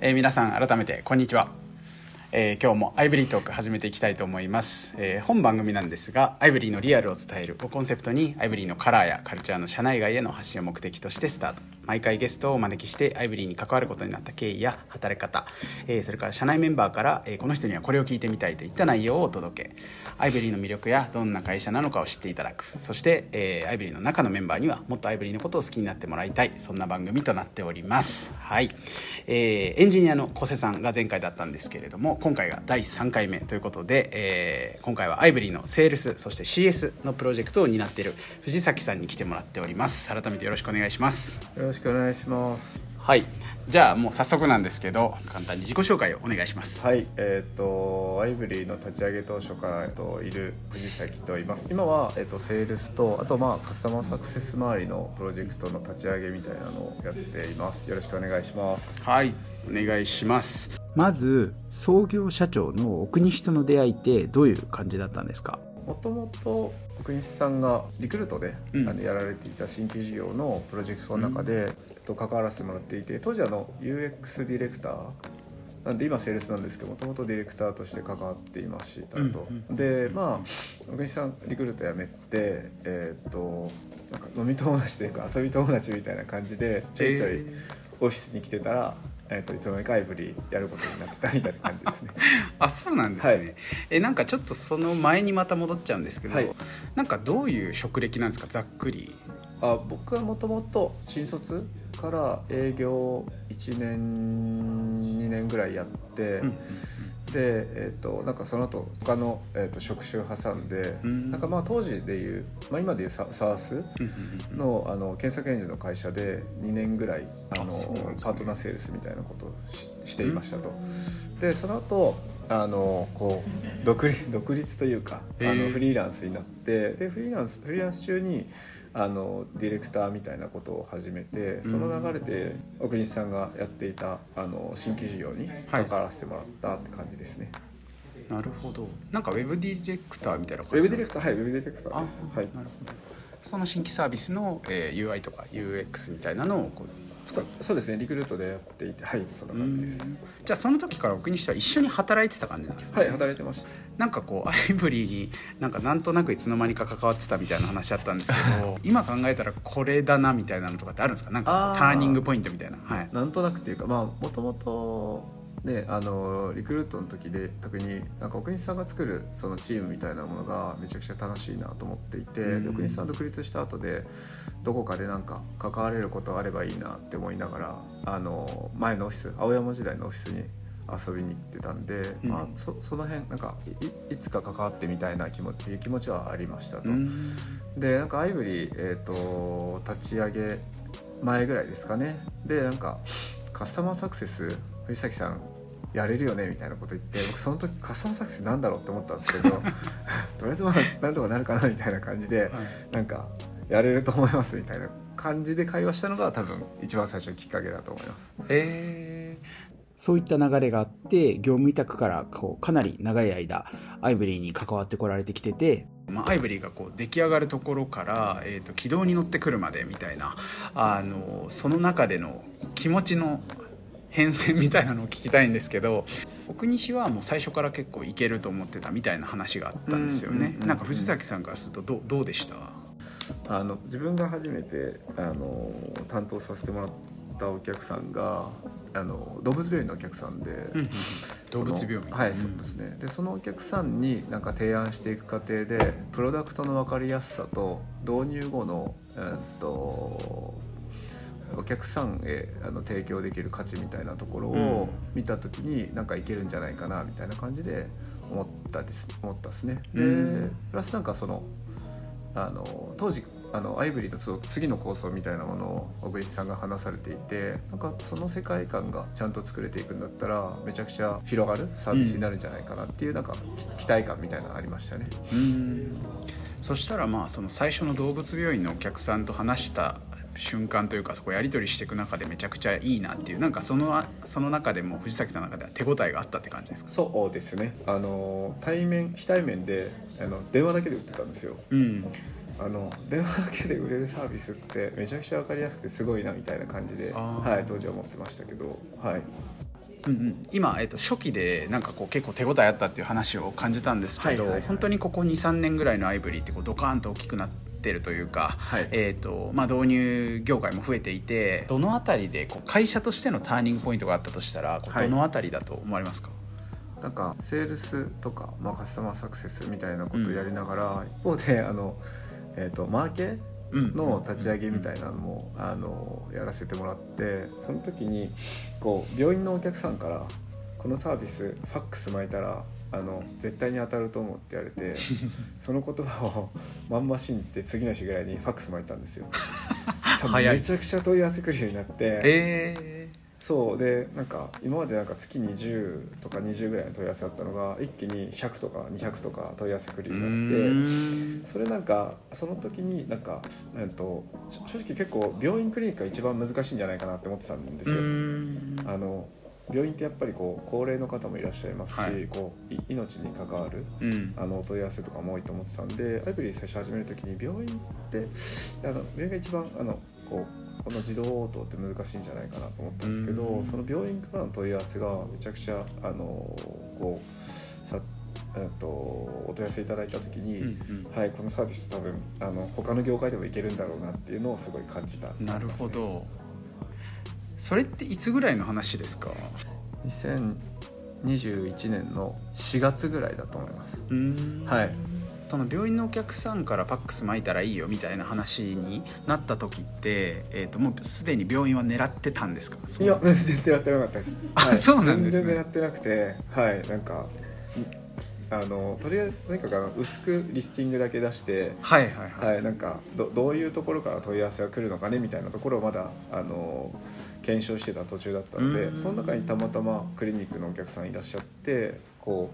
皆さん改めてこんにちは。今日もアイブリートーク始めていきたいと思います。本番組なんですが、アイブリーのリアルを伝えるをコンセプトに、アイブリーのカラーやカルチャーの社内外への発信を目的としてスタート。毎回ゲストをお招きして、アイブリーに関わることになった経緯や働き方、それから社内メンバーからこの人にはこれを聞いてみたいといった内容をお届け、アイブリーの魅力やどんな会社なのかを知っていただく。そしてアイブリーの中のメンバーにはもっとアイブリーのことを好きになってもらいたい、そんな番組となっております。はい、エンジニアの小瀬さんが前回だったんですけれども、今回が第3回目ということで、今回はアイブリーのセールス、そして CS のプロジェクトを担っている藤崎さんに来てもらっております。改めてよろしくお願いします。よろしくお願いします。はい、じゃあもう早速なんですけど、簡単に自己紹介をお願いします。はい、アイブリーの立ち上げ当初から、いる藤崎と言います。今は、セールスと、あとカスタマーサクセス周りのプロジェクトの立ち上げみたいなのをやっています。よろしくお願いします。はい、お願いします。まず創業社長の奥西との出会いってどういう感じだったんですか？もともと奥西さんがリクルートで、やられていた新規事業のプロジェクトの中で、関わらせてもらっていて、当時UX ディレクターなんで、今セールスなんですけど、もともとディレクターとして関わっていましたと。で、奥西さんリクルート辞めて、なんか飲み友達というか遊び友達みたいな感じでちょいちょいオフィスに来てたら、いつの間にかアイブリーやることになってたみたいな感じですね。あ、そうなんですね。はい、なんかちょっとその前にまた戻っちゃうんですけど、はい、なんかどういう職歴なんですか、ざっくり。僕はもともと新卒から営業1年2年ぐらいやって、で、なんかその後他の、職種挟んで、なんか当時でいう、今でいう SaaS の、検索エンジンの会社で2年ぐらいパートナーセールスみたいなことを していましたと。で、その後こう 独立というか、フリーランスになって、でフリーランス中にディレクターみたいなことを始めて、その流れで奥西さんがやっていた新規事業に関わらせてもらったって感じですね。なるほど。なんかウェブディレクターみたいな感じなんですか？ウェブディレクター、はい、ウェブディレクターです。はい、なるほど。その新規サービスの、UI とか UX みたいなのをこう、そうですね、リクルートでやっていて、はい、そんな感じです。じゃあその時から奥西とは一緒に働いてた感じなんですか？はい、働いてました。なんかこうアイブリーになんとなくいつの間にか関わってたみたいな話あったんですけど今考えたらこれだなみたいなのとかってあるんですか？なんかターニングポイントみたいな。はい、なんとなくっていうか、もともとで、リクルートの時で特になんか奥西さんが作るそのチームみたいなものがめちゃくちゃ楽しいなと思っていて、奥西さん独立した後でどこかでなんか関われることがあればいいなって思いながら、前のオフィス、青山時代のオフィスに遊びに行ってたんで、その辺なんか いつか関わってみたいないう気持ちはありましたと。で、なんかアイブリー、立ち上げ前ぐらいですかね。で、なんかカスタマーサクセス藤崎さんやれるよねみたいなこと言って、僕その時カスタマーサクセスなんだろうって思ったんですけどとりあえずなんとかなるかなみたいな感じで、なんかやれると思いますみたいな感じで会話したのが多分一番最初のきっかけだと思います。そういった流れがあって、業務委託からかなり長い間アイブリーに関わってこられてきてて、アイブリーがこう出来上がるところから、軌道に乗ってくるまでみたいな、その中での気持ちの変遷みたいなのを聞きたいんですけど、奥西はもう最初から結構いけると思ってたみたいな話があったんですよね。なんか藤崎さんからするとどうでした？自分が初めて担当させてもらったお客さんが動物病院のお客さんで、動物病院、はい、そうですね。で、そのお客さんになんか提案していく過程で、プロダクトの分かりやすさと導入後のお客さんへ提供できる価値みたいなところを見たときに、なんかいけるんじゃないかなみたいな感じで思ったですね。で、プラスなんか当時アイブリーの次の構想みたいなものを奥西さんが話されていて、なんかその世界観がちゃんと作れていくんだったら、めちゃくちゃ広がるサービスになるんじゃないかなっていう、なんか期待感みたいなのありましたね。そしたらその最初の動物病院のお客さんと話した瞬間というか、そこやり取りしていく中でめちゃくちゃいいなっていう、なんかその中でも藤崎さんの中では手応えがあったって感じですか？そうですね。非対面で電話だけで売ってたんですよ。電話だけで売れるサービスってめちゃくちゃ分かりやすくてすごいなみたいな感じで、はい、当時は思ってましたけど、はい。うんうん、今、初期でなんかこう結構手応えあったっていう話を感じたんですけど、はいはいはい、本当にここ 2,3 年ぐらいのアイブリーってこうドカーンと大きくなっててるというか、はい、まあ、導入業界も増えていて、どのあたりでこう会社としてのターニングポイントがあったとしたら、こうどのあたりだと思われますか？はい、なんかセールスとか、まあ、カスタマーサクセスみたいなことをやりながら、うん、一方でマーケの立ち上げみたいなのも、うん、やらせてもらって、その時にこう病院のお客さんからこのサービスファックス巻いたら絶対に当たると思うって言われてその言葉をまんま信じて次の日ぐらいにファックス巻いたんですよめちゃくちゃ問い合わせ来るようになって、そうで、なんか今までなんか月20とか20ぐらいの問い合わせだったのが一気に100とか200とか問い合わせ来るようになって、それなんかその時になんか、正直結構病院クリニックが一番難しいんじゃないかなって思ってたんですよ。病院ってやっぱりこう高齢の方もいらっしゃいますし、はい、こう命に関わる、うん、問い合わせとかも多いと思ってたんで、アイブリー最初始めるときに病院って病院が一番この自動応答って難しいんじゃないかなと思ったんですけど、その病院からの問い合わせがめちゃくちゃお問い合わせいただいたときに、はい、このサービス多分他の業界でもいけるんだろうなっていうのをすごい感じたんですね。なるほど。それっていつぐらいの話ですか？2021年の4月ぐらいだと思います。はい、その病院のお客さんからファックス巻いたらいいよみたいな話になった時って、もうすでに病院は狙ってたんですか？いや、全然狙ってなかったです、はい、そうなんですね。全然狙ってなくて、はい、なんかとりあえず何か薄くリスティングだけ出して、はいはいはい、はい、なんか どういうところから問い合わせが来るのかねみたいなところをまだ検証してた途中だったので、その中にたまたまクリニックのお客さんいらっしゃって、こ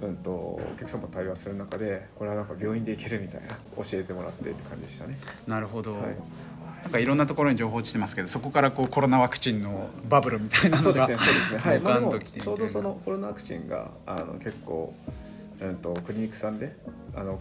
う、お客様と対話する中でこれはなんか病院で行けるみたいな教えてもらってって感じでしたね。なるほど、はい、なんかいろんなところに情報落ちてますけど、そこからこうコロナワクチンのバブルみたいなのが、そうですね、そうですね、はい、まあ、でもちょうどそのコロナワクチンが結構クリニックさんで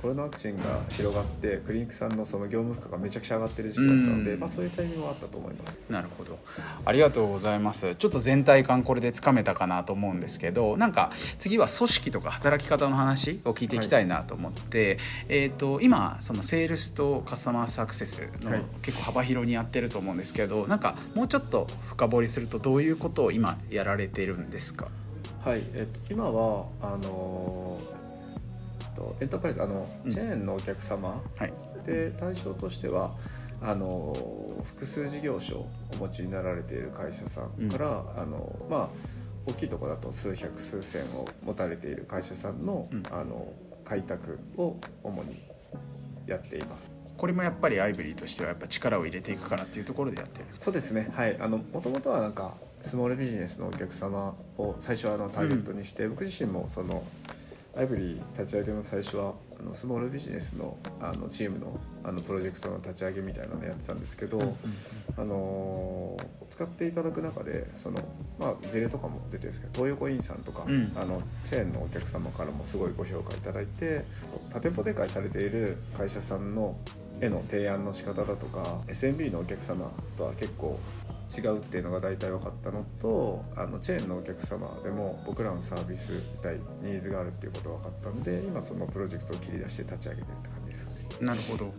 コロナワクチンが広がって、クリニックさんのその業務負荷がめちゃくちゃ上がってる時期だったので、まあ、そういうタイミングはあったと思います。なるほど、ありがとうございます。ちょっと全体感これでつかめたかなと思うんですけど、なんか次は組織とか働き方の話を聞いていきたいなと思って、はい、今そのセールスとカスタマーサクセスの結構幅広にやってると思うんですけど、はい、なんかもうちょっと深掘りするとどういうことを今やられてるんですか？はい、今はエンタープライズチェーンのお客様、はい、で対象としては複数事業所をお持ちになられている会社さんから、まあ、大きいところだと数百数千を持たれている会社さんの、開拓を主にやっています。これもやっぱりアイブリーとしてはやっぱ力を入れていくからっていうところでやってるんですか？そうですね、はい、もともとはなんかスモールビジネスのお客様を最初はターゲットにして、僕自身もそのアイブリー立ち上げの最初はスモールビジネスの、チームの、プロジェクトの立ち上げみたいなのをやってたんですけど、使っていただく中でまあ、事例とかも出てるんですけど、東横インさんとか、チェーンのお客様からもすごいご評価いただいて、多店舗展開されている会社さんのへの提案の仕方だとか SMB のお客様とは結構違うっていうのが大体分かったのと、チェーンのお客様でも僕らのサービスに対ニーズがあるっていうことが分かったので、今そのプロジェクトを切り出して立ち上げてるって感じですかね。なるほど。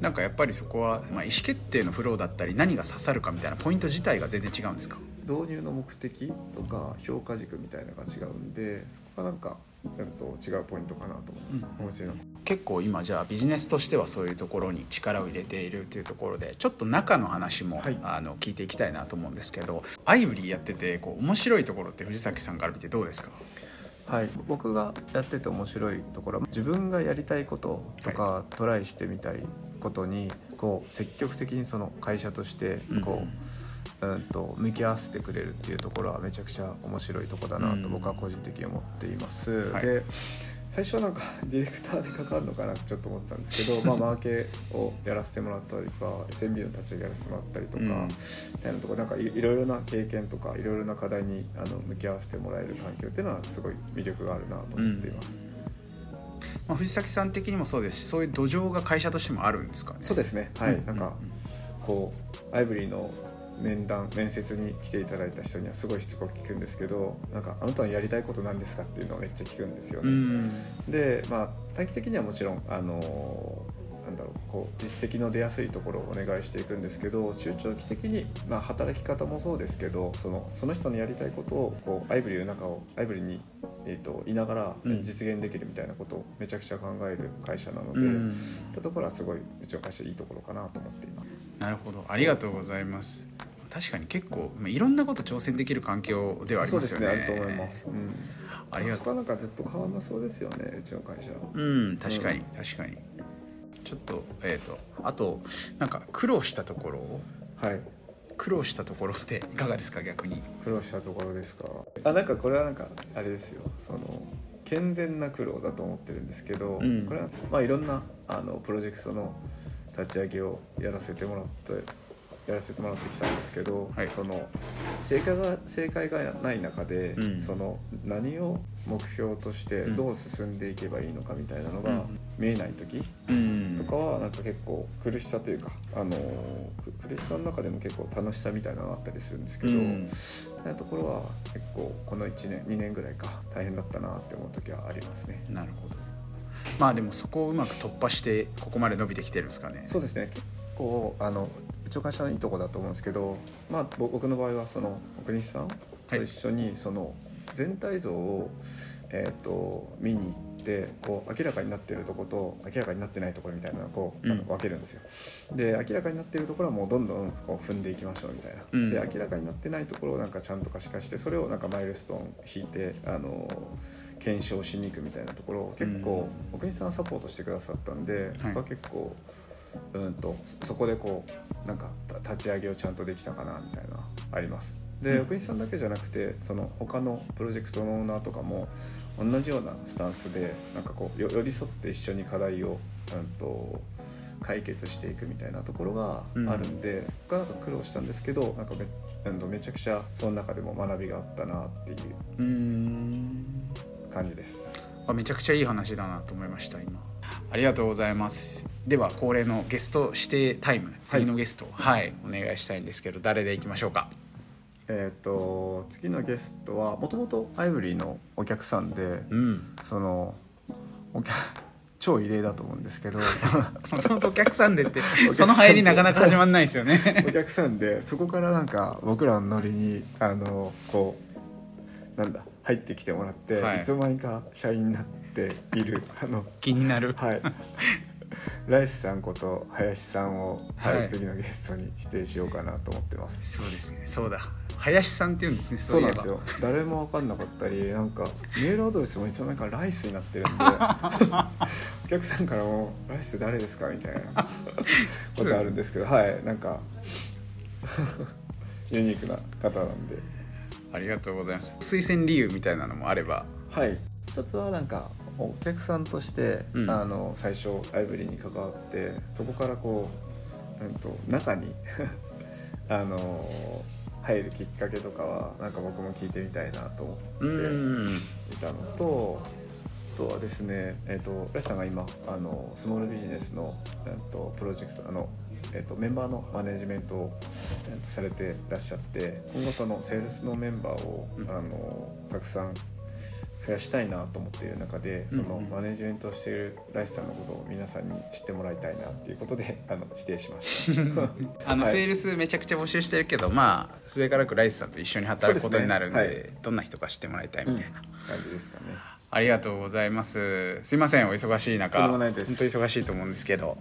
なんかやっぱりそこは、まあ、意思決定のフローだったり何が刺さるかみたいなポイント自体が全然違うんですか？導入の目的とか評価軸みたいなのが違うんで、そこがなんか違うポイントかなと思います、結構今じゃあビジネスとしてはそういうところに力を入れているというところで、ちょっと中の話も、はい、聞いていきたいなと思うんですけど、アイブリーやっててこう面白いところって藤崎さんから見てどうですか？はい、僕がやってて面白いところは、自分がやりたいこととか、はい、トライしてみたいことにこう積極的にその会社としてこう、向き合わせてくれるっていうところはめちゃくちゃ面白いところだなと僕は個人的に思っています、で最初はなんかディレクターで関わるのかなってちょっと思ってたんですけど、マーケをやらせてもらったりとか SMB の立ち上げやらせてもらったりとか、なんかいろいろな経験とかいろいろな課題に向き合わせてもらえる環境っていうのはすごい魅力があるなと思っています、まあ、藤崎さん的にもそうですし、そういう土壌が会社としてもあるんですかね？そうですね、はい、なんかこうアイブリーの面接に来ていただいた人にはすごいしつこく聞くんですけど、なんかあなたのやりたいことなんですかっていうのをめっちゃ聞くんですよね。で、まあ、短期的にはもちろん、なんだろう、こう実績の出やすいところをお願いしていくんですけど、中長期的に、まあ、働き方もそうですけど、その人のやりたいことをこうアイブリーに、いながら実現できるみたいなことをめちゃくちゃ考える会社なので、ったところはすごいうちの会社いいところかなと思っています。なるほど、ありがとうございます。確かに結構いろんなこと挑戦できる環境ではありますよね。そうですね、あると思います、うん、ありがとう。そこはなんかずっと変わらなそうですよね、うちの会社。うん、確かに、うん、確かに。ちょっと、あとなんか苦労したところを、はい、苦労したところっていかがですか、逆に。苦労したところですか。あ、なんかこれはなんかあれですよ、その健全な苦労だと思ってるんですけど、うん、これは、まあ、いろんなプロジェクトの立ち上げをやらせてもらってきたんですけど、はい、その正解がない中で、うん、その何を目標としてどう進んでいけばいいのかみたいなのが見えない時とかはなんか結構苦しさというか、苦しさの中でも結構楽しさみたいなのがあったりするんですけど、うん、そういうところは結構この1年2年ぐらいか大変だったなって思う時はありますね。なるほど。まあでもそこをうまく突破してここまで伸びてきてるんですかね。そうですね、結構うちの会社のいいとこだと思うんですけど、まあ、僕の場合はその奥西さんと一緒にその全体像を、見に行ってこう明らかになっているところと明らかになってないところみたいなのをこう分けるんですよ。で、明らかになっているところはもうどんどんこう踏んでいきましょうみたいな、うん、で明らかになってないところをなんかちゃんと可視化して、それをなんかマイルストーン引いて検証しに行くみたいなところを結構、うん、奥西さんサポートしてくださったんで、僕は結構、はい、そこでこうなんか立ち上げをちゃんとできたかなみたいなあります。で、奥西さんだけじゃなくてその他のプロジェクトのオーナーとかも同じようなスタンスでなんかこう寄り添って一緒に課題を解決していくみたいなところがあるんで、僕はなんか苦労したんですけど、なんかめちゃくちゃその中でも学びがあったなっていう感じです。めちゃくちゃいい話だなと思いました。今ありがとうございます。では恒例のゲスト指定タイム、次のゲスト、はい、お願いしたいんですけど、誰でいきましょうか。次のゲストはもともとアイブリーのお客さんで、うん、その超異例だと思うんですけどもともとお客さんでってその入りなかなか始まんないですよねお客さんで、そこからなんか僕らのノリにこうなんだ入ってきてもらって、はい、いつの間にか社員になっている気になる、はい、ライスさんこと林さんを、はい、次のゲストに指定しようかなと思ってます。そうですね、そうだ、林さんっていうんですね。そうなんですよ、誰も分かんなかったり、なんかメールアドレスもいつの間にかライスになってるんでお客さんからもライスって誰ですかみたいなことあるんですけど、はい、なんかユニークな方なんでありがとうございます。推薦理由みたいなのもあれば。はい。一つはなんかお客さんとして、うん、最初アイブリーに関わって、そこからこう、中に入るきっかけとかはなんか僕も聞いてみたいなと思っていたのと、あとはですね、ラシさんが今スモールビジネスの、プロジェクトメンバーのマネジメントをされてらっしゃって、今後そのセールスのメンバーをたくさん増やしたいなと思っている中で、そのマネジメントをしているライスさんのことを皆さんに知ってもらいたいなっていうことで指定しましたはい、セールスめちゃくちゃ募集してるけど、まあすべからくライスさんと一緒に働くことになるん で、はい、どんな人か知ってもらいたいみたいな、うん、感じですかね。ありがとうございます。すいません、お忙しい中。本当忙しいと思うんですけど、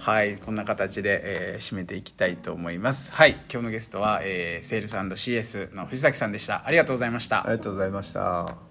はい、こんな形で、締めていきたいと思います。はい、今日のゲストは、セールス&CS の藤崎さんでした。ありがとうございました。ありがとうございました。